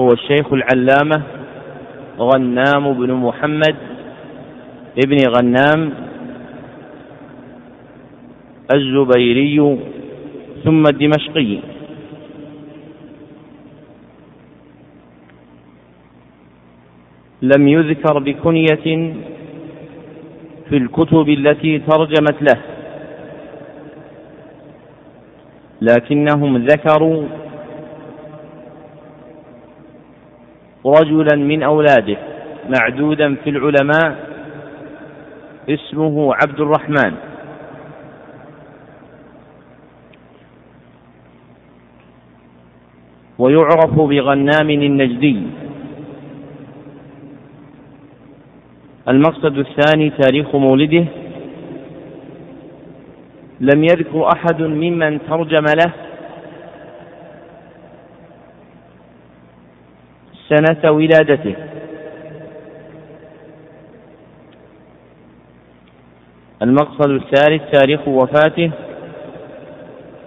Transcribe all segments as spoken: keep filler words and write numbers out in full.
هو الشيخ العلامة غنام بن محمد ابن غنام الزبيري ثم الدمشقي، لم يذكر بكنية في الكتب التي ترجمت له، لكنهم ذكروا رجلا من أولاده معدودا في العلماء اسمه عبد الرحمن، ويعرف بغنام النجدي. المقصد الثاني تاريخ مولده، لم يذكر أحد ممن ترجم له سنة ولادته. المقصد الثالث تاريخ وفاته،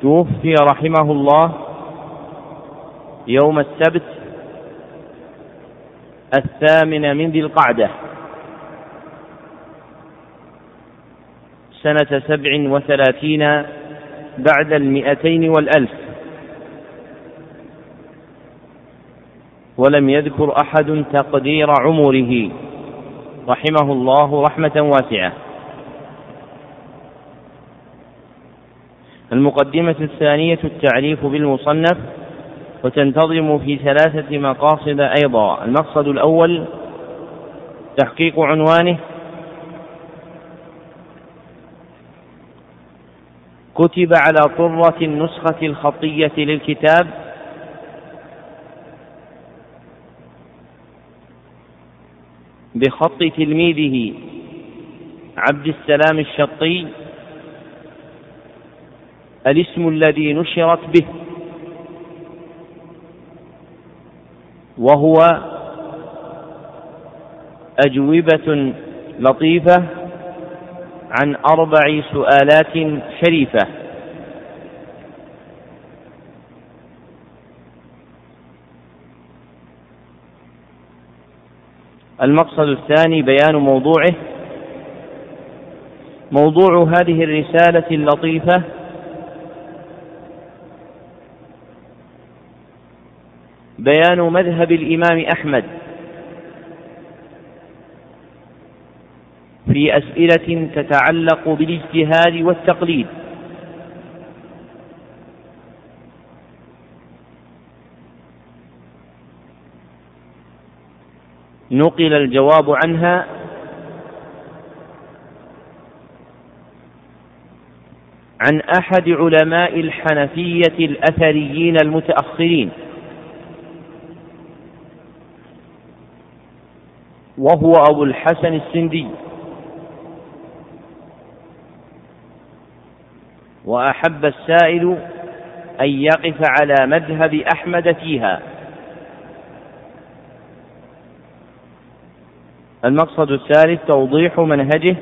توفي رحمه الله يوم السبت الثامن من ذي القعدة سنة سبع وثلاثين بعد المئتين والألف، ولم يذكر أحد تقدير عمره رحمه الله رحمة واسعة. المقدمة الثانية التعريف بالمصنف، وتنتظم في ثلاثة مقاصد أيضا. المقصد الأول تحقيق عنوانه، كتب على طرة النسخة الخطية للكتاب بخط تلميذه عبد السلام الشطي، الاسم الذي نشرت به وهو أجوبة لطيفة عن أربع سؤالات شريفة. المقصد الثاني بيان موضوعه، موضوع هذه الرسالة اللطيفة بيان مذهب الإمام أحمد في أسئلة تتعلق بالاجتهاد والتقليد، نقل الجواب عنها عن أحد علماء الحنفية الأثريين المتأخرين، وهو أبو الحسن السندي، وأحب السائل أن يقف على مذهب أحمد فيها. المقصد الثالث توضيح منهجه،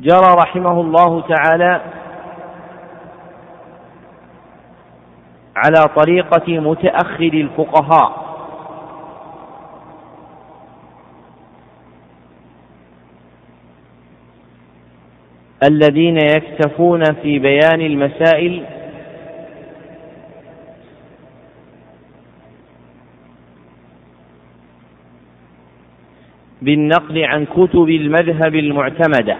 جرى رحمه الله تعالى على طريقة متأخر الفقهاء، الذين يكتفون في بيان المسائل بالنقل عن كتب المذهب المعتمدة.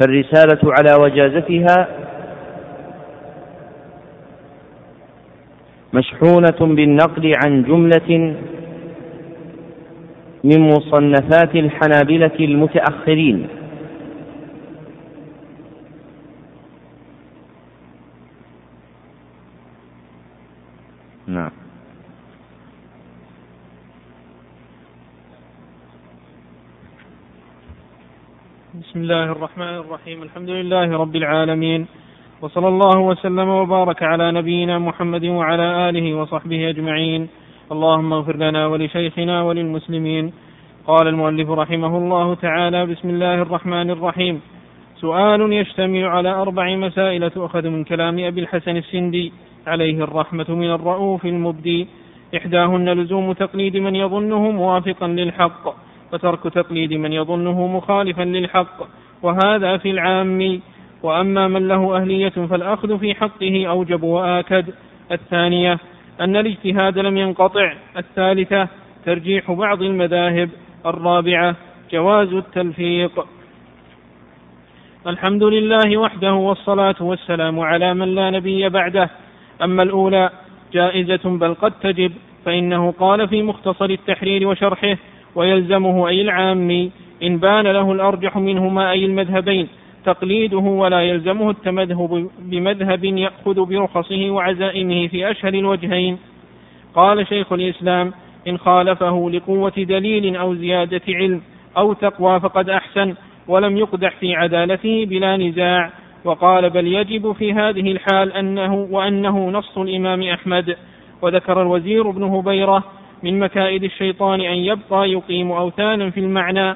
فالرسالة على وجازتها مشحونة بالنقل عن جملة من مصنفات الحنابلة المتأخرين، نعم. بسم الله الرحمن الرحيم، الحمد لله رب العالمين، وصلى الله وسلم وبارك على نبينا محمد وعلى آله وصحبه أجمعين. اللهم اغفر لنا ولشيخنا وللمسلمين. قال المؤلف رحمه الله تعالى: بسم الله الرحمن الرحيم. سؤال يجتمع على أربع مسائل تؤخذ من كلام أبي الحسن السندي عليه الرحمة من الرؤوف المبدي. إحداهن لزوم تقليد من يظنه موافقا للحق، وترك تقليد من يظنه مخالفا للحق، وهذا في العام، وأما من له أهلية فالأخذ في حقه أوجب وآكد. الثانية أن الاجتهاد لم ينقطع. الثالثة ترجيح بعض المذاهب. الرابعة جواز التلفيق. الحمد لله وحده، والصلاة والسلام على من لا نبي بعده. أما الأولى جائزة بل قد تجب، فإنه قال في مختصر التحرير وشرحه: ويلزمه أي العامي إن بان له الأرجح منهما أي المذهبين تقليده، ولا يلزمه التمذهب بمذهب يأخذ برخصه وعزائمه في أشهر الوجهين. قال شيخ الإسلام: إن خالفه لقوة دليل أو زيادة علم أو تقوى فقد أحسن، ولم يقدح في عدالته بلا نزاع. وقال: بل يجب في هذه الحال أنه وأنه نص الإمام أحمد. وذكر الوزير ابن هبيرة من مكائد الشيطان أن يبقى يقيم أوثانا في المعنى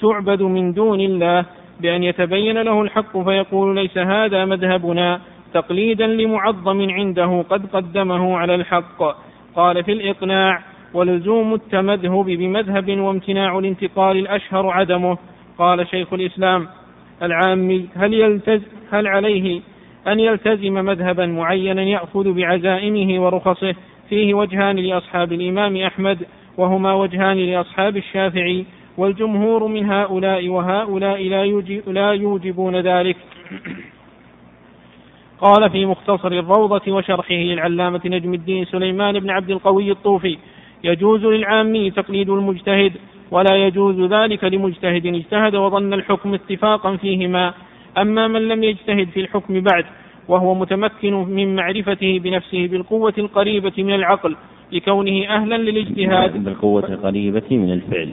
تعبد من دون الله، بأن يتبين له الحق فيقول: ليس هذا مذهبنا، تقليدا لمعظم عنده قد قدمه على الحق. قال في الإقناع: ولزوم التمذهب بمذهب وامتناع الانتقال الأشهر عدمه. قال شيخ الإسلام: العامي هل, يلتز هل عليه أن يلتزم مذهبا معينا يأخذ بعزائمه ورخصه؟ فيه وجهان لأصحاب الإمام أحمد، وهما وجهان لأصحاب الشافعي، والجمهور من هؤلاء وهؤلاء لا يوجبون ذلك. قال في مختصر الروضة وشرحه للعلامة نجم الدين سليمان بن عبد القوي الطوفي: يجوز للعامي تقليد المجتهد، ولا يجوز ذلك لمجتهد اجتهد وظن الحكم اتفاقا فيهما. أما من لم يجتهد في الحكم بعد وهو متمكن من معرفته بنفسه بالقوة القريبة من العقل لكونه أهلا للاجتهاد، بالقوة القريبة من الفعل،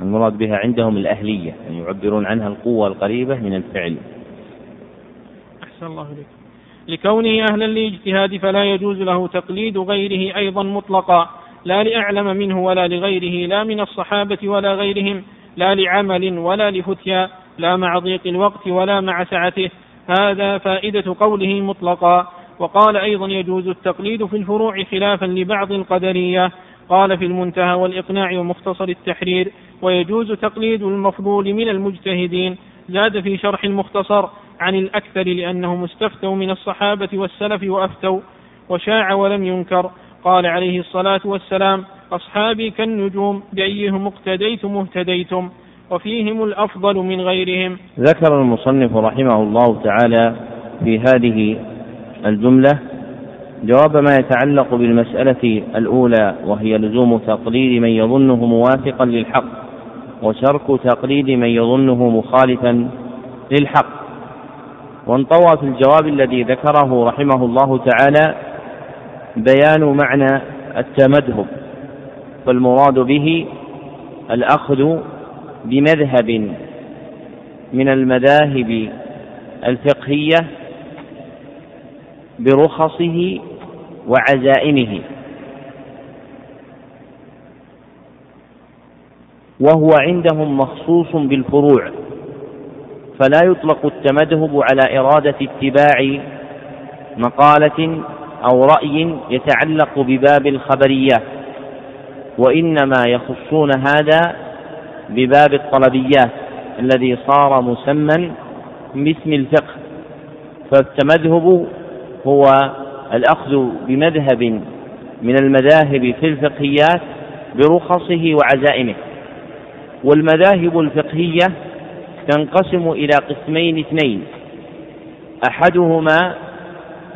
المراد بها عندهم الأهلية، يعني يعبرون عنها القوة القريبة من الفعل. أحسن الله عليك. لكونه أهلا للاجتهاد فلا يجوز له تقليد غيره أيضا مطلقا، لا لأعلم منه ولا لغيره، لا من الصحابة ولا غيرهم، لا لعمل ولا لفتيا، لا مع ضيق الوقت ولا مع سعته. هذا فائدة قوله مطلقا. وقال أيضا: يجوز التقليد في الفروع خلافا لبعض القدرية. قال في المنتهى والإقناع ومختصر التحرير: ويجوز تقليد المفضول من المجتهدين. زاد في شرح المختصر عن الأكثر لأنهم استفتوا من الصحابة والسلف وأفتوا، وشاع ولم ينكر. قال عليه الصلاة والسلام: أصحابي كالنجوم، بأيهم اقتديتم اهتديتم، وفيهم الأفضل من غيرهم. ذكر المصنف رحمه الله تعالى في هذه الجملة جواب ما يتعلق بالمسألة الأولى، وهي لزوم تقليد من يظنه موافقا للحق، وشرك تقليد من يظنه مخالفا للحق. وانطوى في الجواب الذي ذكره رحمه الله تعالى بيان معنى التمذهب، فالمراد به الأخذ بمذهب من المذاهب الفقهية برخصه وعزائمه، وهو عندهم مخصوص بالفروع، فلا يطلق التمذهب على إرادة اتباع مقالة أو رأي يتعلق بباب الخبرية، وإنما يخصون هذا بباب الطلبيات الذي صار مسمى باسم الفقه. فالتمذهب هو الأخذ بمذهب من المذاهب في الفقهيات برخصه وعزائمه. والمذاهب الفقهية تنقسم إلى قسمين اثنين: أحدهما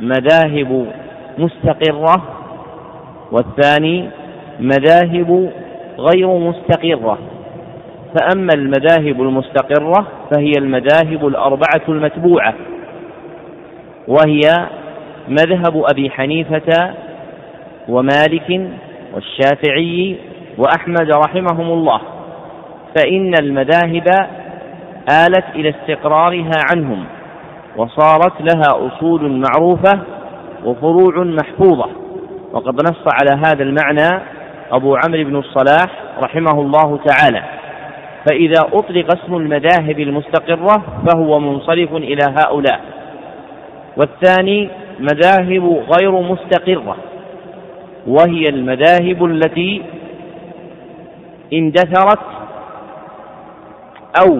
مذاهب مستقرة، والثاني مذاهب غير مستقرة. فأما المذاهب المستقرة فهي المذاهب الأربعة المتبوعة، وهي مذهب أبي حنيفة ومالك والشافعي وأحمد رحمهم الله، فإن المذاهب آلت إلى استقرارها عنهم، وصارت لها أصول معروفة وفروع محفوظة. وقد نص على هذا المعنى أبو عمرو بن الصلاح رحمه الله تعالى، فإذا أطلق اسم المذاهب المستقرة فهو منصرف إلى هؤلاء. والثاني مذاهب غير مستقرة، وهي المذاهب التي اندثرت أو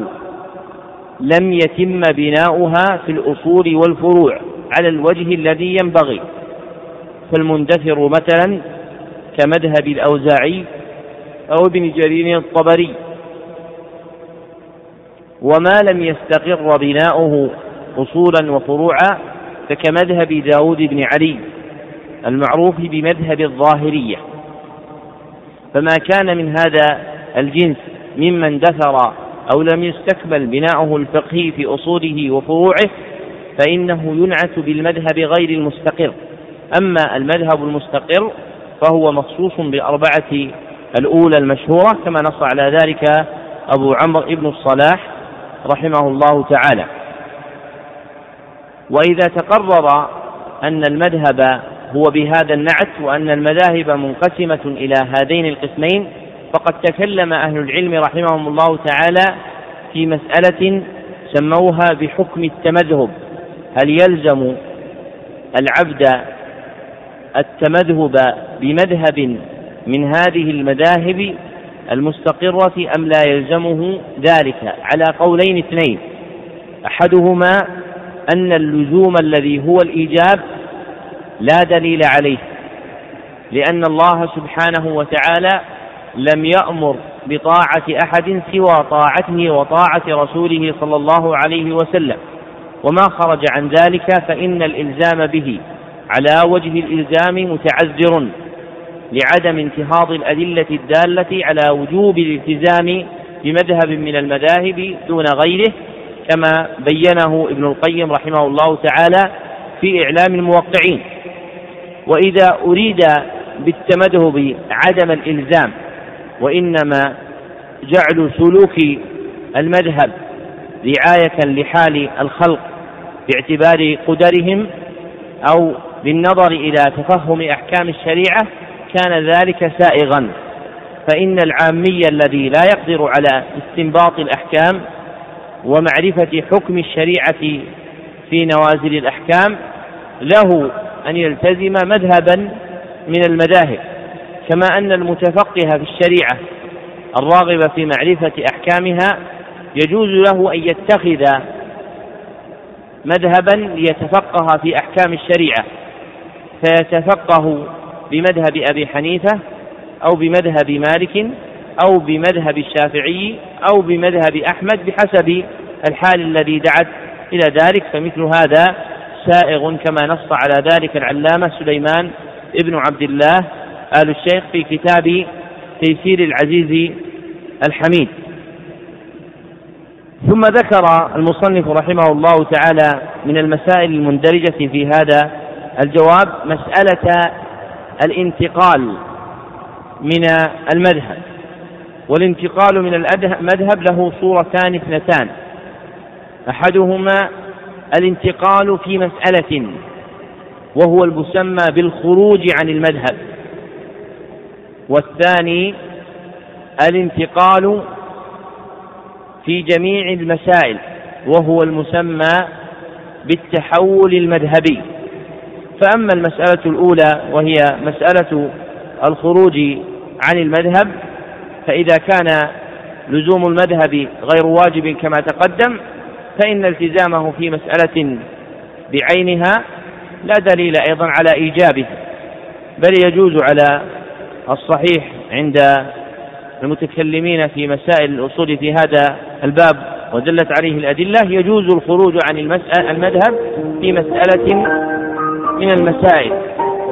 لم يتم بناؤها في الأصول والفروع على الوجه الذي ينبغي، فالمندثر مثلا كمذهب الأوزاعي أو ابن جرير الطبري، وما لم يستقر بناؤه أصولا وفروعا فكمذهب داود بن علي المعروف بمذهب الظاهرية. فما كان من هذا الجنس ممن اندثر أو لم يستكمل بناؤه الفقهي في أصوله وفروعه فإنه ينعت بالمذهب غير المستقر. أما المذهب المستقر فهو مخصوص بأربعة الأولى المشهورة، كما نص على ذلك أبو عمرو بن الصلاح رحمه الله تعالى. وإذا تقرر أن المذهب هو بهذا النعت وأن المذاهب منقسمة إلى هذين القسمين، فقد تكلم أهل العلم رحمهم الله تعالى في مسألة سموها بحكم التمذهب، هل يلزم العبد التمذهب بمذهب من هذه المذاهب المستقرة أم لا يلزمه ذلك، على قولين اثنين: أحدهما أن اللزوم الذي هو الإيجاب لا دليل عليه، لأن الله سبحانه وتعالى لم يأمر بطاعة أحد سوى طاعته وطاعة رسوله صلى الله عليه وسلم، وما خرج عن ذلك فإن الإلزام به على وجه الإلزام متعذر لعدم انتهاض الأدلة الدالة على وجوب الالتزام بمذهب من المذاهب دون غيره، كما بينه ابن القيم رحمه الله تعالى في إعلام الموقعين. وإذا أريد بالتمذهب عدم الإلزام وإنما جعل سلوك المذهب رعاية لحال الخلق باعتبار قدرهم أو بالنظر إلى تفهم أحكام الشريعة كان ذلك سائغا، فإن العامي الذي لا يقدر على استنباط الأحكام ومعرفة حكم الشريعة في نوازل الأحكام له أن يلتزم مذهبا من المذاهب، كما أن المتفقه في الشريعة الراغب في معرفة أحكامها يجوز له أن يتخذ مذهبا ليتفقه في أحكام الشريعة، فيتفقه بمذهب أبي حنيفة أو بمذهب مالك أو بمذهب الشافعي أو بمذهب أحمد بحسب الحال الذي دعت إلى ذلك، فمثل هذا سائغ كما نص على ذلك العلامة سليمان ابن عبد الله آل الشيخ في كتاب تيسير العزيز الحميد. ثم ذكر المصنف رحمه الله تعالى من المسائل المندرجة في هذا الجواب مسألة الانتقال من المذهب. والانتقال من المذهب له صورتان اثنتان: أحدهما الانتقال في مسألة وهو المسمى بالخروج عن المذهب، والثاني الانتقال في جميع المسائل وهو المسمى بالتحول المذهبي. فأما المسألة الأولى وهي مسألة الخروج عن المذهب، فإذا كان لزوم المذهب غير واجب كما تقدم فإن التزامه في مسألة بعينها لا دليل أيضا على إيجابه، بل يجوز على الصحيح عند المتكلمين في مسائل الأصول في هذا الباب ودلت عليه الأدلة، يجوز الخروج عن المذهب في مسألة من المسائل.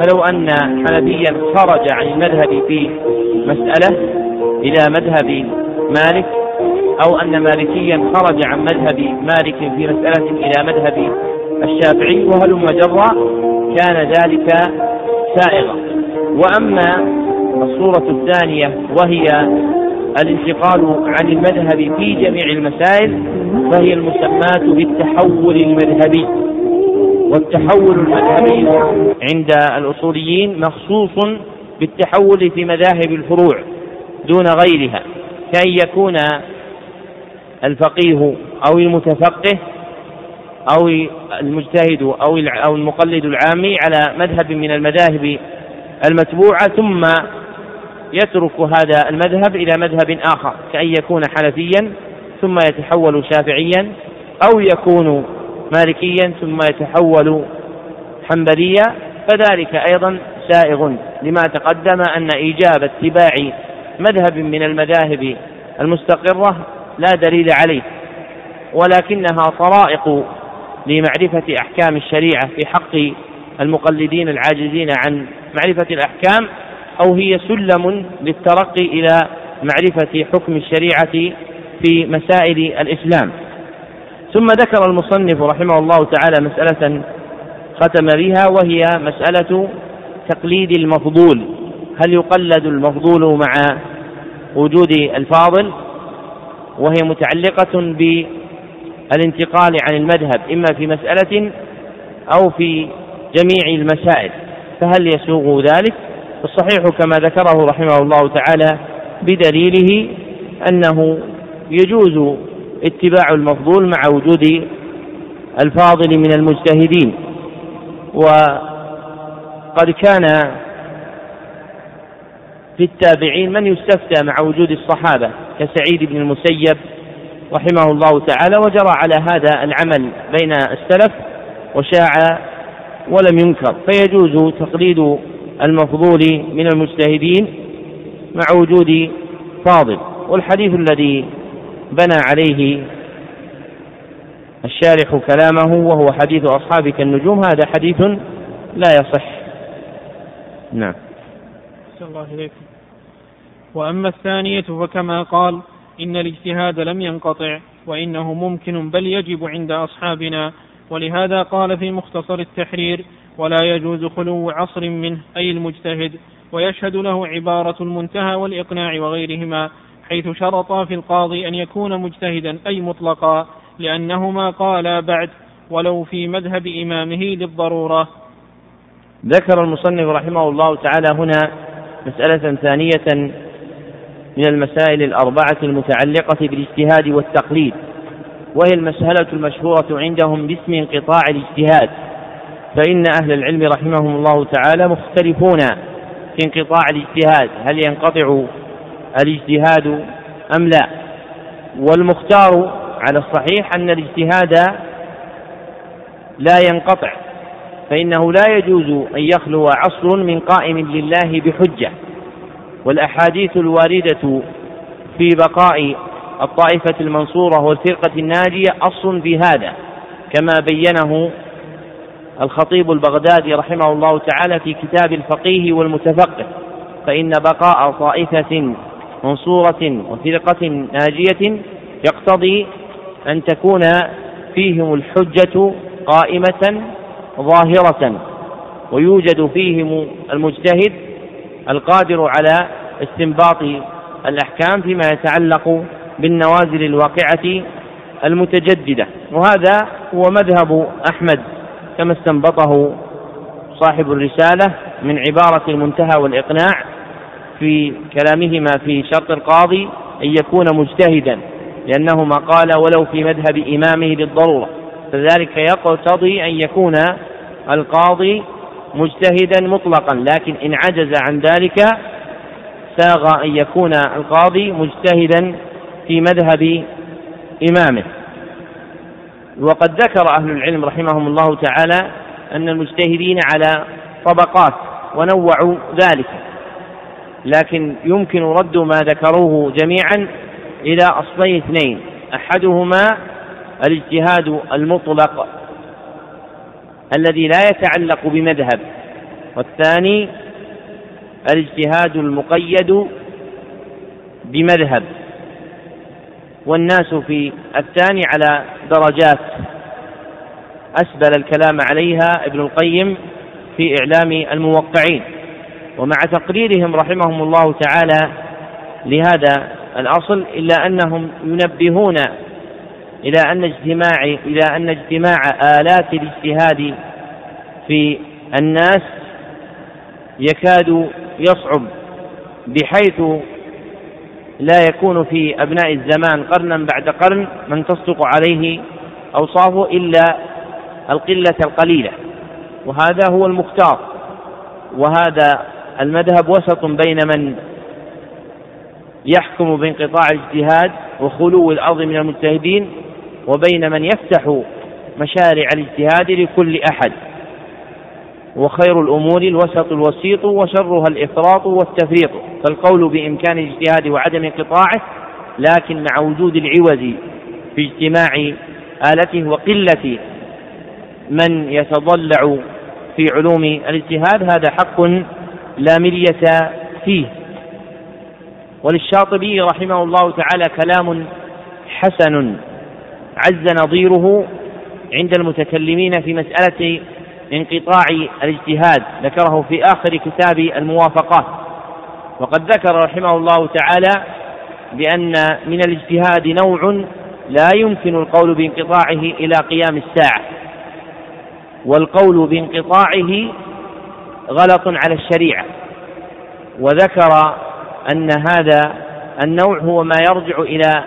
فلو أن حنبيا خرج عن المذهب في مسألة إلى مذهب مالك، أو أن مالكيا خرج عن مذهب مالك في مسألة إلى مذهب الشافعي وهلم جرا، كان ذلك سائغا. وأما الصورة الثانية وهي الانتقال عن المذهب في جميع المسائل فهي المسمات بالتحول المذهبي، والتحول المذهبي عند الأصوليين مخصوص بالتحول في مذاهب الفروع دون غيرها، كأن يكون الفقيه أو المتفقه أو المجتهد أو المقلد العامي على مذهب من المذاهب المتبوعة، ثم يترك هذا المذهب إلى مذهب آخر، كأن يكون حنفيا ثم يتحول شافعيا، أو يكون مالكيا ثم يتحول حنبليا، فذلك أيضا سائغ، لما تقدم أن إيجاب اتباع مذهب من المذاهب المستقرة لا دليل عليه، ولكنها طرائق لمعرفة أحكام الشريعة في حق المقلدين العاجزين عن معرفة الأحكام، أو هي سلم للترقي إلى معرفة حكم الشريعة في مسائل الإسلام. ثم ذكر المصنف رحمه الله تعالى مسألة ختم بها، وهي مسألة تقليد المفضول، هل يقلد المفضول مع وجود الفاضل؟ وهي متعلقة بالانتقال عن المذهب إما في مسألة أو في جميع المسائل، فهل يسوغ ذلك؟ الصحيح كما ذكره رحمه الله تعالى بدليله أنه يجوز اتباع المفضول مع وجود الفاضل من المجتهدين. وقد كان في التابعين من يستفتى مع وجود الصحابة كسعيد بن المسيب رحمه الله تعالى، وجرى على هذا العمل بين السلف وشاع ولم ينكر، فيجوز تقليد المفضول من المجتهدين مع وجود فاضل. والحديث الذي بنى عليه الشارح كلامه وهو حديث أصحابك النجوم هذا حديث لا يصح. نعم. الله إليكم. وأما الثانية فكما قال إن الاجتهاد لم ينقطع، وإنه ممكن بل يجب عند أصحابنا، ولهذا قال في مختصر التحرير: ولا يجوز خلو عصر منه أي المجتهد، ويشهد له عبارة المنتهى والإقناع وغيرهما، حيث شرطا في القاضي أن يكون مجتهدا أي مطلقا، لأنهما قالا بعد ولو في مذهب إمامه للضرورة. ذكر المصنف رحمه الله تعالى هنا مسألة ثانية من المسائل الأربعة المتعلقة بالاجتهاد والتقليد، وهي المسألة المشهورة عندهم باسم انقطاع الاجتهاد، فإن أهل العلم رحمهم الله تعالى مختلفون في انقطاع الاجتهاد، هل ينقطع الاجتهاد أم لا؟ والمختار على الصحيح أن الاجتهاد لا ينقطع، فإنه لا يجوز أن يخلو عصر من قائم لله بحجة، والأحاديث الواردة في بقاء الطائفة المنصورة والفرقة الناجية أصل في هذا، كما بينه الخطيب البغدادي رحمه الله تعالى في كتاب الفقيه والمتفقه، فإن بقاء طائفة منصورة وفرقة ناجية يقتضي أن تكون فيهم الحجة قائمة ظاهرة، ويوجد فيهم المجتهد القادر على استنباط الأحكام فيما يتعلق بالنوازل الواقعة المتجددة، وهذا هو مذهب أحمد كما استنبطه صاحب الرسالة من عبارة المنتهى والإقناع في كلامهما في شرط القاضي أن يكون مجتهدا، لأنهما قال ولو في مذهب إمامه للضرورة، فذلك يقتضي أن يكون القاضي مجتهدا مطلقا، لكن إن عجز عن ذلك ساغ أن يكون القاضي مجتهدا في مذهب إمامه. وقد ذكر أهل العلم رحمهم الله تعالى أن المجتهدين على طبقات ونوعوا ذلك، لكن يمكن رد ما ذكروه جميعا إلى أصلي اثنين: أحدهما الاجتهاد المطلق الذي لا يتعلق بمذهب، والثاني الاجتهاد المقيد بمذهب، والناس في الثاني على درجات أسبل الكلام عليها ابن القيم في إعلام الموقعين. ومع تقريرهم رحمهم الله تعالى لهذا الأصل إلا أنهم ينبهون إلى أن اجتماع إلى أن اجتماع آلات الاجتهاد في الناس يكاد يصعب، بحيث لا يكون في أبناء الزمان قرنا بعد قرن من تصدق عليه أوصافه إلا القلة القليلة، وهذا هو المختار، وهذا المذهب وسط بين من يحكم بانقطاع الاجتهاد وخلو الأرض من المجتهدين وبين من يفتح مشاريع الاجتهاد لكل أحد. وخير الأمور الوسط الوسيط، وشرها الإفراط والتفريط، فالقول بإمكان الاجتهاد وعدم انقطاعه لكن مع وجود العوز في اجتماع آلته وقلة من يتضلع في علوم الاجتهاد هذا حق لا ملية فيه. وللشاطبي رحمه الله تعالى كلام حسن عز نظيره عند المتكلمين في مسألة انقطاع الاجتهاد، ذكره في آخر كتاب الموافقات، وقد ذكر رحمه الله تعالى بأن من الاجتهاد نوع لا يمكن القول بانقطاعه إلى قيام الساعة، والقول بانقطاعه غلط على الشريعة، وذكر أن هذا النوع هو ما يرجع إلى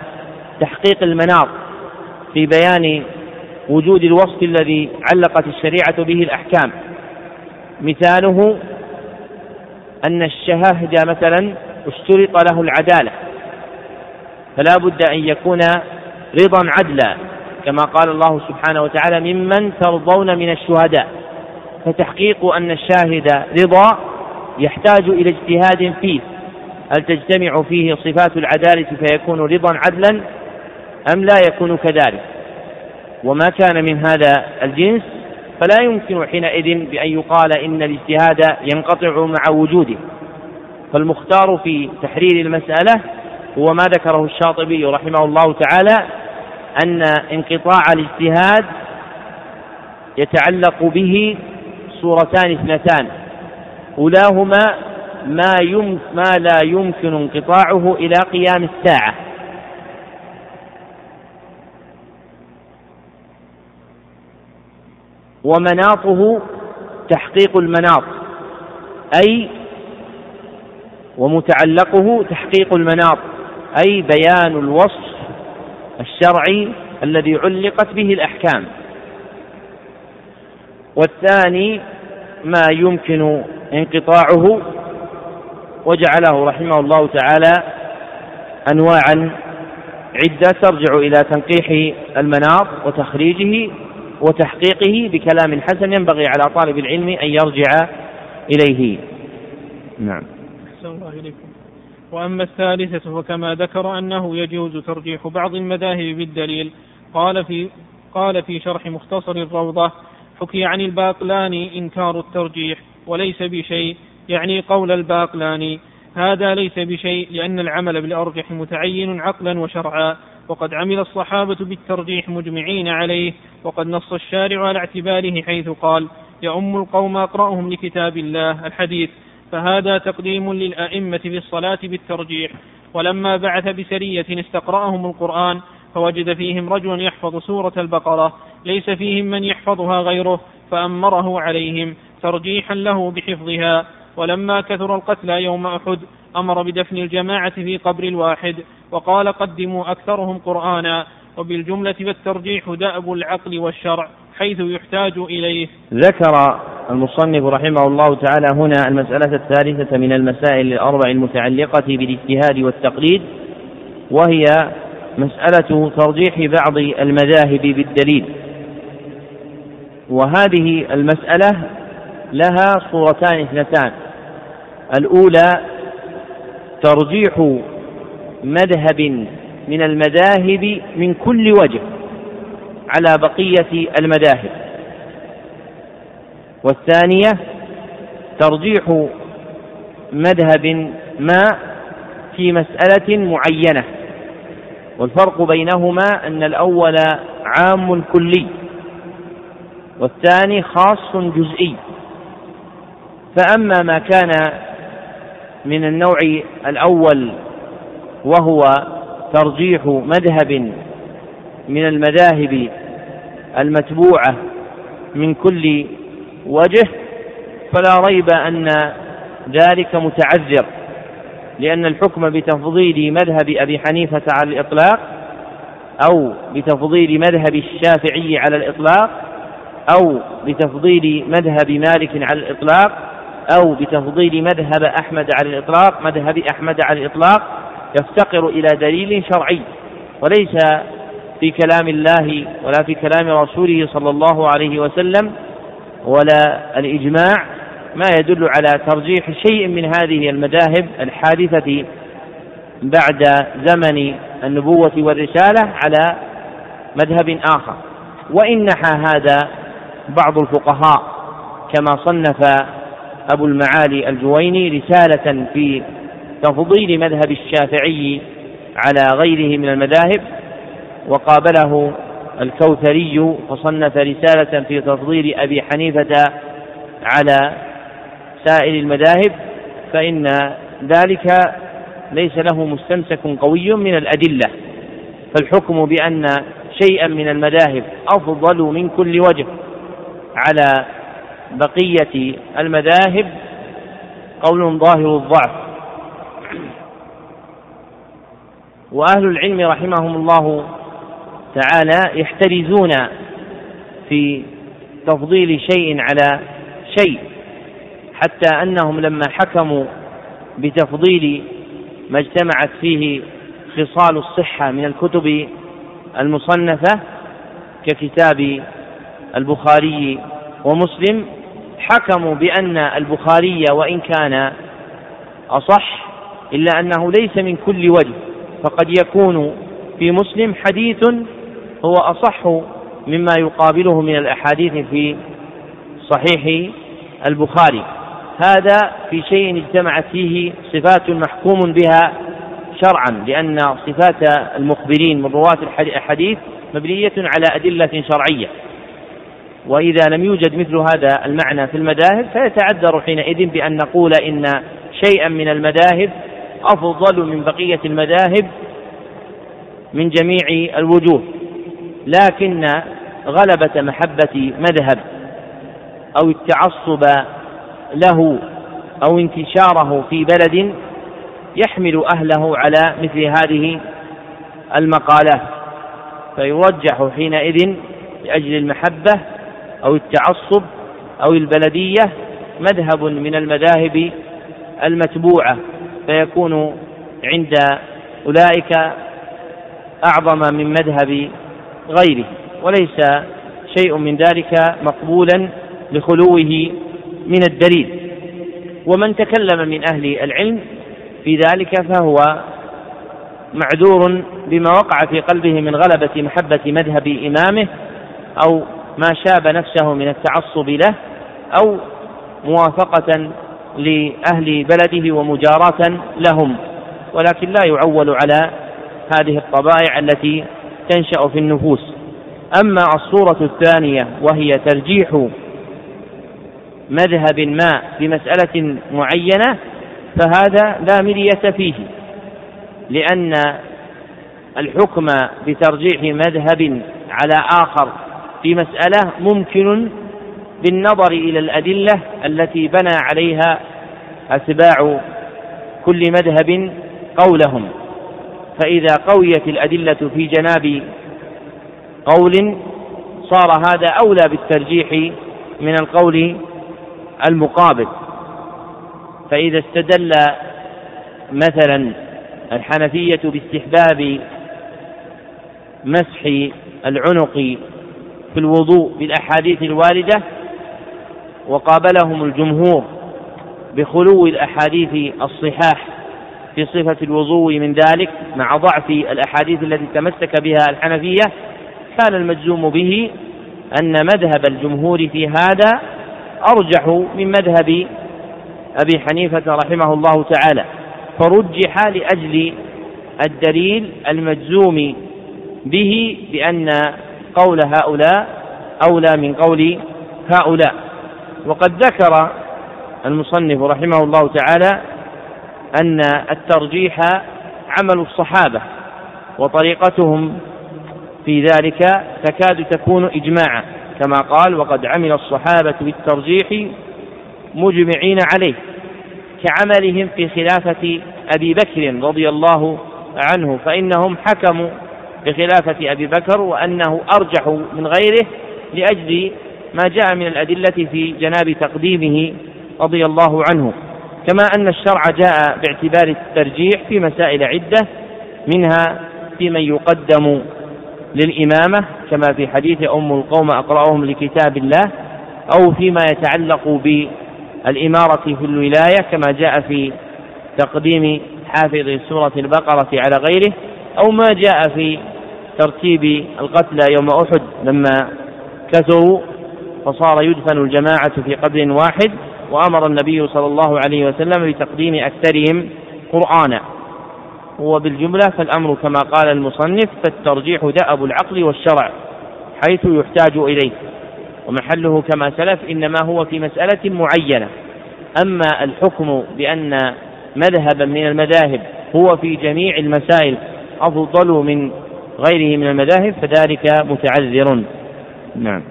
تحقيق المناط في بيان وجود الوصف الذي علقت الشريعة به الأحكام. مثاله أن الشههد مثلا اشترط له العدالة، فلا بد أن يكون رضا عدلا كما قال الله سبحانه وتعالى ممن ترضون من الشهداء، فتحقيق أن الشاهد رضا يحتاج إلى اجتهاد فيه، هل تجتمع فيه صفات العدالة فيكون رضا عدلا أم لا يكون كذلك؟ وما كان من هذا الجنس فلا يمكن حينئذ بأن يقال إن الاجتهاد ينقطع مع وجوده. فالمختار في تحرير المسألة هو ما ذكره الشاطبي رحمه الله تعالى، أن انقطاع الاجتهاد يتعلق به صورتان اثنتان، أولاهما ما, يم ما لا يمكن انقطاعه إلى قيام الساعة، ومناطه تحقيق المناط، أي ومتعلقه تحقيق المناط أي بيان الوصف الشرعي الذي علقت به الأحكام. والثاني ما يمكن انقطاعه، وجعله رحمه الله تعالى أنواعا عدة ترجع إلى تنقيح المناط وتخريجه وتحقيقه بكلام حسن ينبغي على طالب العلم أن يرجع إليه. نعم. أحسن الله إليكم. وأما الثالثة فكما ذكر أنه يجوز ترجيح بعض المذاهب بالدليل. قال في قال في شرح مختصر الروضة: حكي عن الباقلاني إنكار الترجيح وليس بشيء، يعني قول الباقلاني هذا ليس بشيء، لأن العمل بالأرجح متعين عقلا وشرعا، وقد عمل الصحابة بالترجيح مجمعين عليه، وقد نص الشارع على اعتباره حيث قال: يؤم القوم أقرأهم لكتاب الله الحديث، فهذا تقديم للأئمة في الصلاة بالترجيح. ولما بعث بسرية استقرأهم القرآن فوجد فيهم رجلا يحفظ سورة البقرة ليس فيهم من يحفظها غيره، فأمره عليهم ترجيحا له بحفظها. ولما كثر القتلى يوم أحد أمر بدفن الجماعة في قبر الواحد، وقال: قدموا أكثرهم قرآنا. وبالجملة فالترجيح دأب العقل والشرع حيث يحتاج إليه. ذكر المصنف رحمه الله تعالى هنا المسألة الثالثة من المسائل الأربع المتعلقة بالاجتهاد والتقليد، وهي مسألة ترجيح بعض المذاهب بالدليل. وهذه المسألة لها صورتان اثنتان: الأولى ترجيح مذهب من المذاهب من كل وجه على بقية المذاهب، والثانية ترجيح مذهب ما في مسألة معينة، والفرق بينهما أن الأول عام كلي والثاني خاص جزئي. فأما ما كان من النوع الأول وهو ترجيح مذهب من المذاهب المتبوعة من كل وجه، فلا ريب أن ذلك متعذر لأن الحكم بتفضيل مذهب أبي حنيفة على الإطلاق أو بتفضيل مذهب الشافعي على الإطلاق أو بتفضيل مذهب مالك على الإطلاق أو بتفضيل مذهب أحمد على الإطلاق مذهب أحمد على الإطلاق يفتقر إلى دليل شرعي، وليس في كلام الله ولا في كلام رسوله صلى الله عليه وسلم ولا الإجماع ما يدل على ترجيح شيء من هذه المذاهب الحادثة بعد زمن النبوة والرسالة على مذهب آخر. وإن نحى هذا بعض الفقهاء كما صنف أبو المعالي الجويني رسالة في تفضيل مذهب الشافعي على غيره من المذاهب، وقابله الكوثري فصنف رسالة في تفضيل أبي حنيفة على سائر المذاهب، فإن ذلك ليس له مستمسك قوي من الأدلة. فالحكم بأن شيئا من المذاهب أفضل من كل وجه على بقية المذاهب قول ظاهر الضعف. وأهل العلم رحمهم الله تعالى يحترزون في تفضيل شيء على شيء، حتى أنهم لما حكموا بتفضيل ما اجتمعت فيه خصال الصحة من الكتب المصنفة ككتاب البخاري ومسلم حكموا بأن البخاري وإن كان أصح إلا أنه ليس من كل وجه، فقد يكون في مسلم حديث هو أصح مما يقابله من الأحاديث في صحيح البخاري. هذا في شيء اجتمعت فيه صفات محكوم بها شرعا، لأن صفات المخبرين من رواة الحديث مبنية على أدلة شرعية، وإذا لم يوجد مثل هذا المعنى في المذاهب فيتعذر حينئذ بأن نقول إن شيئا من المذاهب أفضل من بقية المذاهب من جميع الوجوه. لكن غلبة محبة مذهب أو التعصب له أو انتشاره في بلد يحمل أهله على مثل هذه المقالات، فيرجح حينئذ لأجل المحبة أو التعصب أو البلدية مذهب من المذاهب المتبوعة، فيكون عند أولئك أعظم من مذهب غيره، وليس شيء من ذلك مقبولا لخلوه من الدليل. ومن تكلم من أهل العلم في ذلك فهو معذور بما وقع في قلبه من غلبة محبة مذهب إمامه أو ما شاب نفسه من التعصب له أو موافقة لأهل بلده ومجاراة لهم، ولكن لا يعول على هذه الطبائع التي تنشأ في النفوس. أما الصورة الثانية وهي ترجيح مذهب ما بمسألة معينة فهذا لا مرية فيه، لأن الحكم بترجيح مذهب على آخر في مسألة ممكن بالنظر إلى الأدلة التي بنى عليها أتباع كل مذهب قولهم، فإذا قويت الأدلة في جناب قول صار هذا أولى بالترجيح من القول المقابل. فإذا استدل مثلا الحنفية باستحباب مسح العنق في الوضوء بالأحاديث الواردة وقابلهم الجمهور بخلو الأحاديث الصحاح في صفة الوضوء من ذلك مع ضعف الأحاديث التي تمسك بها الحنفية، كان المجزوم به أن مذهب الجمهور في هذا أرجح من مذهب أبي حنيفة رحمه الله تعالى، فرجح لأجل الدليل المجزوم به بأن قول هؤلاء أولى من قول هؤلاء. وقد ذكر المصنف رحمه الله تعالى أن الترجيح عمل الصحابة وطريقتهم في ذلك تكاد تكون إجماعا، كما قال وقد عمل الصحابة بالترجيح مجمعين عليه كعملهم في خلافة أبي بكر رضي الله عنه، فإنهم حكموا بخلافة أبي بكر وأنه أرجح من غيره لأجل ما جاء من الأدلة في جناب تقديمه رضي الله عنه. كما أن الشرع جاء باعتبار الترجيح في مسائل عدة، منها في من يقدم للإمامة كما في حديث أم القوم أقرأهم لكتاب الله، أو فيما يتعلق بالإمارة في الولاية كما جاء في تقديم حافظ سورة البقرة على غيره، أو ما جاء في ترتيب القتلى يوم أحد لما كثروا فصار يدفن الجماعة في قبر واحد، وأمر النبي صلى الله عليه وسلم بتقديم أكثرهم قرآنا. وبالجملة فالأمر كما قال المصنف، فالترجيح دأب العقل والشرع حيث يحتاج إليه، ومحله كما سلف إنما هو في مسألة معينة. أما الحكم بأن مذهبا من المذاهب هو في جميع المسائل أفضل من غيره من المذاهب فذلك متعذر. نعم.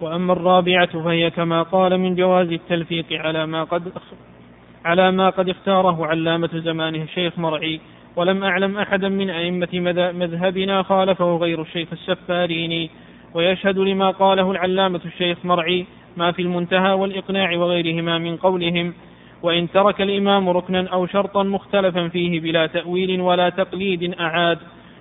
وأما الرابعة فهي كما قال من جواز التلفيق على ما قد على ما قد اختاره علامة زمانه الشيخ مرعي، ولم أعلم أحدا من أئمة مذهبنا خالفه غير الشيخ السفاريني، ويشهد لما قاله العلامة الشيخ مرعي ما في المنتهى والإقناع وغيرهما من قولهم. وإن ترك الإمام ركنا أو شرطا مختلفا فيه بلا تأويل ولا تقليد أعاد.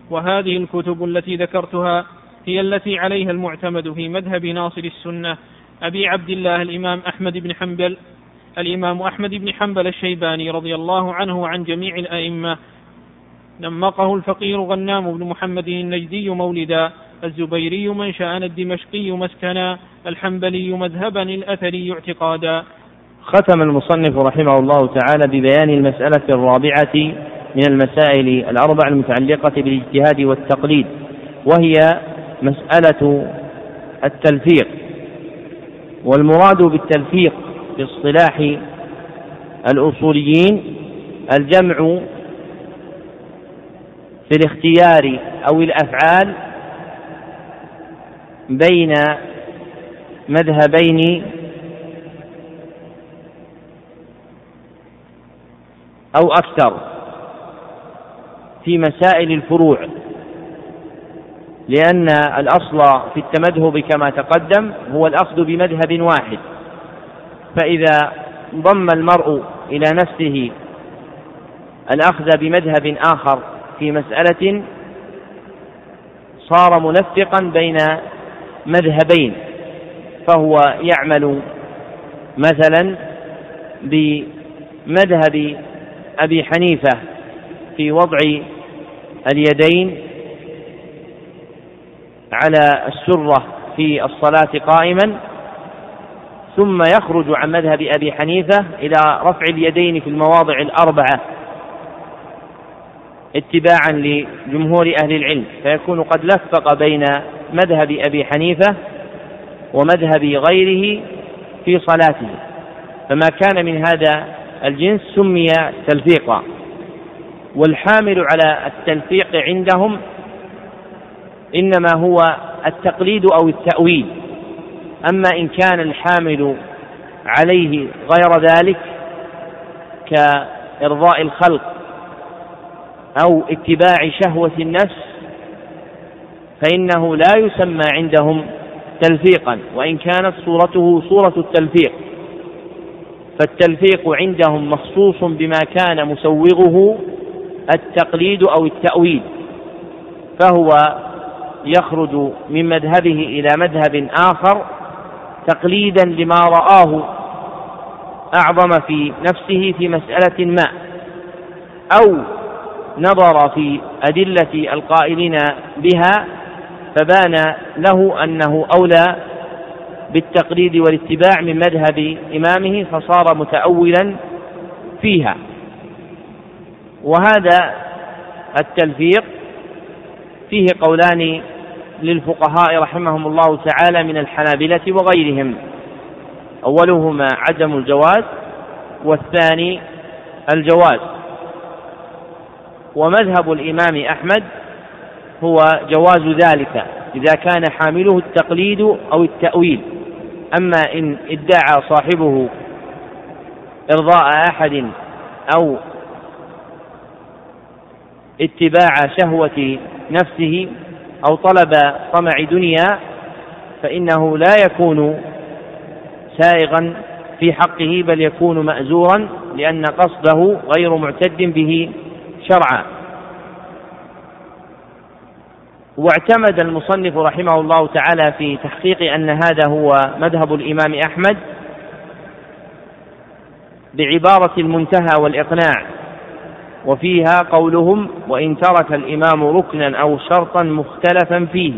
وهذه الكتب التي ذكرتها هي التي عليها المعتمد في مذهب ناصر السنة أبي عبد الله الإمام أحمد بن حنبل الإمام أحمد بن حنبل الشيباني رضي الله عنه عن جميع الأئمة. نمقه الفقير غنام بن محمد النجدي مولدا، الزبيري منشأ، الدمشقي مسكنا، الحنبلي مذهبا، الأثري اعتقادا. ختم المصنف رحمه الله تعالى ببيان المسألة الرابعة من المسائل الأربع المتعلقة بالاجتهاد والتقليد، وهي مسألة التلفيق. والمراد بالتلفيق باصطلاح الأصوليين الجمع في الاختيار أو الأفعال بين مذهبين أو أكثر في مسائل الفروع، لأن الأصل في التمذهب كما تقدم هو الأخذ بمذهب واحد، فإذا ضم المرء إلى نفسه الأخذ بمذهب آخر في مسألة صار ملفقا بين مذهبين، فهو يعمل مثلا بمذهب أبي حنيفة في وضع اليدين على السرة في الصلاة قائما، ثم يخرج عن مذهب أبي حنيفة إلى رفع اليدين في المواضع الأربعة اتباعا لجمهور أهل العلم، فيكون قد لفق بين مذهب أبي حنيفة ومذهب غيره في صلاته، فما كان من هذا الجنس سمي تلفيقا. والحامل على التلفيق عندهم إنما هو التقليد أو التأويل، أما إن كان الحامل عليه غير ذلك كإرضاء الخلق أو اتباع شهوة النفس فإنه لا يسمى عندهم تلفيقا، وإن كانت صورته صورة التلفيق. فالتلفيق عندهم مخصوص بما كان مسوغه التقليد أو التأويل، فهو يخرج من مذهبه إلى مذهب آخر تقليدا لما رآه أعظم في نفسه في مسألة ما، أو نظر في أدلة القائلين بها فبان له أنه أولى بالتقليد والاتباع من مذهب إمامه فصار متأولا فيها. وهذا التلفيق فيه قولان للفقهاء رحمهم الله تعالى من الحنابلة وغيرهم، أولهما عدم الجواز والثاني الجواز. ومذهب الإمام أحمد هو جواز ذلك إذا كان حامله التقليد أو التأويل، أما إن ادعى صاحبه إرضاء أحد أو اتباع شهوة نفسه أو طلب طمع دنيا فإنه لا يكون سائغا في حقه بل يكون مأزورا، لأن قصده غير معتد به شرعا. واعتمد المصنف رحمه الله تعالى في تحقيق أن هذا هو مذهب الإمام أحمد بعبارة المنتهى والإقناع، وفيها قولهم: وإن ترك الإمام ركنا أو شرطا مختلفا فيه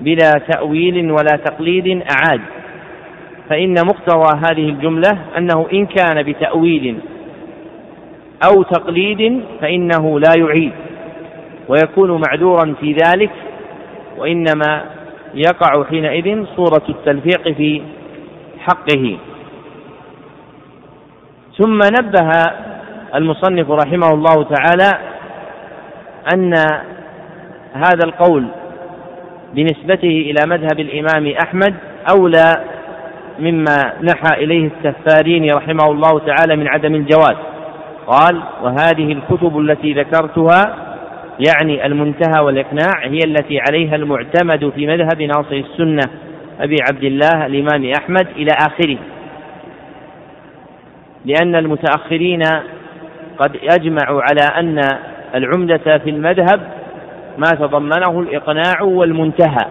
بلا تأويل ولا تقليد أعاد، فإن مقتضى هذه الجملة أنه إن كان بتأويل أو تقليد فإنه لا يعيد ويكون معذورا في ذلك، وإنما يقع حينئذ صورة التلفيق في حقه. ثم نبه المصنف رحمه الله تعالى أن هذا القول بنسبته إلى مذهب الإمام أحمد أولى مما نحى إليه السفاريني رحمه الله تعالى من عدم الجواز. قال: وهذه الكتب التي ذكرتها، يعني المنتهى والإقناع، هي التي عليها المعتمد في مذهب ناصر السنة أبي عبد الله الإمام أحمد إلى آخره، لأن المتأخرين قد أجمعوا على أن العمدة في المذهب ما تضمنه الإقناع والمنتهى،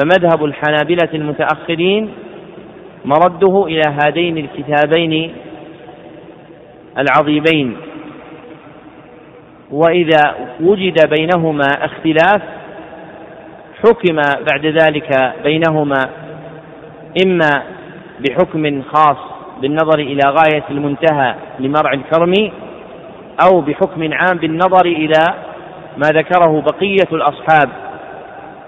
فمذهب الحنابلة المتأخرين مرده إلى هذين الكتابين العظيمين، وإذا وجد بينهما اختلاف حكم بعد ذلك بينهما إما بحكم خاص بالنظر إلى غاية المنتهى لمرعي الكرمي، أو بحكم عام بالنظر إلى ما ذكره بقية الأصحاب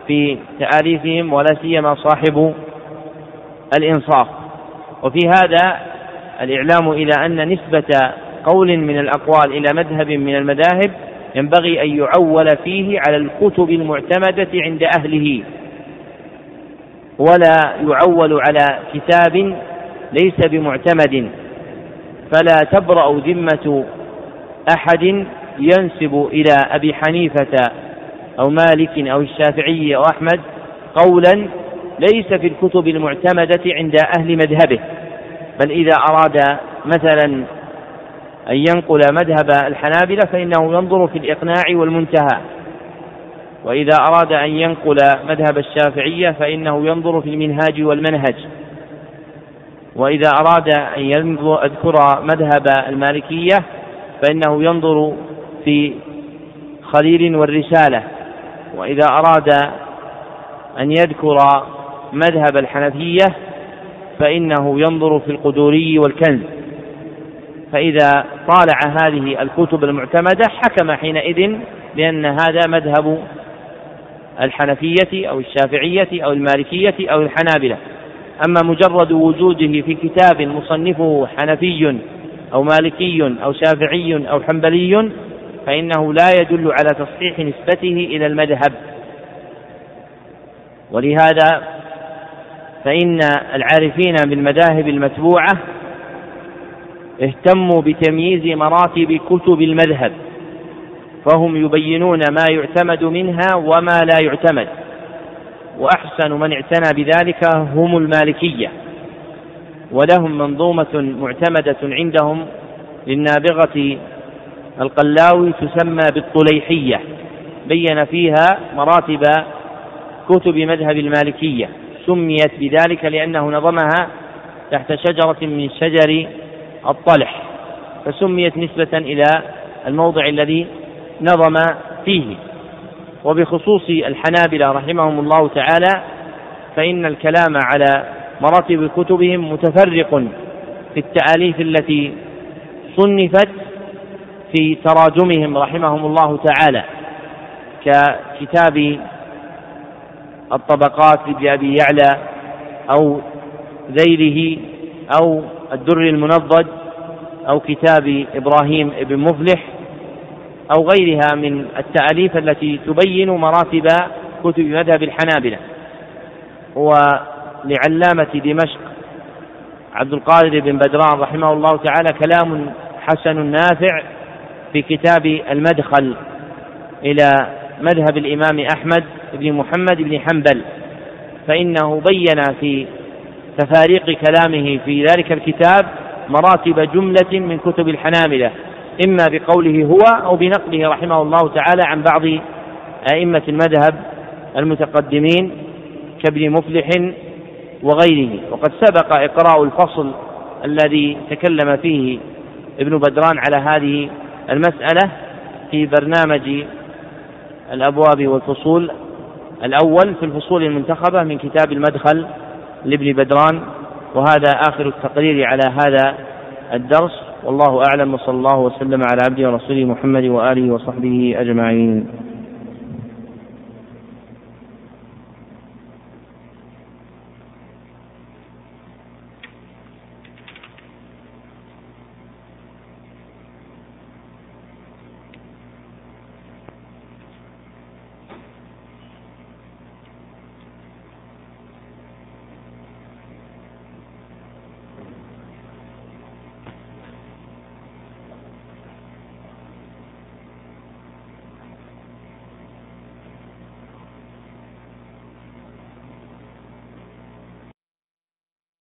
في تأليفهم، ولا سيما صاحب الإنصاف. وفي هذا الإعلام إلى أن نسبة قول من الأقوال إلى مذهب من المذاهب ينبغي أن يعول فيه على الكتب المعتمدة عند أهله، ولا يعول على كتاب ليس بمعتمد، فلا تبرأ ذمة أحد ينسب إلى أبي حنيفة أو مالك أو الشافعي أو أحمد قولا ليس في الكتب المعتمدة عند أهل مذهبه، بل إذا أراد مثلا أن ينقل مذهب الحنابلة فإنه ينظر في الإقناع والمنتهى، وإذا أراد أن ينقل مذهب الشافعية فإنه ينظر في المنهاج والمنهج، وإذا أراد أن يذكر مذهب المالكية فإنه ينظر في خليل والرسالة، وإذا أراد أن يذكر مذهب الحنفية فإنه ينظر في القدوري والكنز. فإذا طالع هذه الكتب المعتمدة حكم حينئذ بأن هذا مذهب الحنفية أو الشافعية أو المالكية أو الحنابلة. أما مجرد وجوده في كتاب مصنفه حنفي أو مالكي أو شافعي أو حنبلي فإنه لا يدل على تصحيح نسبته إلى المذهب. ولهذا فإن العارفين بالمذاهب المتبوعة اهتموا بتمييز مراتب كتب المذهب، فهم يبينون ما يعتمد منها وما لا يعتمد، وأحسن من اعتنى بذلك هم المالكية، ولهم منظومة معتمدة عندهم للنابغة القلاوي تسمى بالطليحية، بين فيها مراتب كتب مذهب المالكية، سميت بذلك لأنه نظمها تحت شجرة من شجر الطلح، فسميت نسبة إلى الموضع الذي نظم فيه. وبخصوص الحنابلة رحمهم الله تعالى فإن الكلام على مراتب كتبهم متفرق في التأليف التي صنفت في تراجمهم رحمهم الله تعالى، ككتاب الطبقات لأبي يعلى أو ذيله أو الدر المنضد أو كتاب إبراهيم بن مفلح أو غيرها من التأليف التي تبين مراتب كتب مذهب الحنابلة. ولعلامة دمشق عبد القادر بن بدران رحمه الله تعالى كلام الحسن النافع في كتاب المدخل إلى مذهب الإمام أحمد بن محمد بن حنبل، فإنه بين في تفاريق كلامه في ذلك الكتاب مراتب جملة من كتب الحنابلة، إما بقوله هو أو بنقله رحمه الله تعالى عن بعض أئمة المذهب المتقدمين كابن مفلح وغيره. وقد سبق إقراء الفصل الذي تكلم فيه ابن بدران على هذه المسألة في برنامج الأبواب والفصول الأول في الفصول المنتخبة من كتاب المدخل لابن بدران. وهذا آخر التقرير على هذا الدرس، والله أعلم، وصلى الله وسلم على عبده ورسوله محمد وآله وصحبه أجمعين.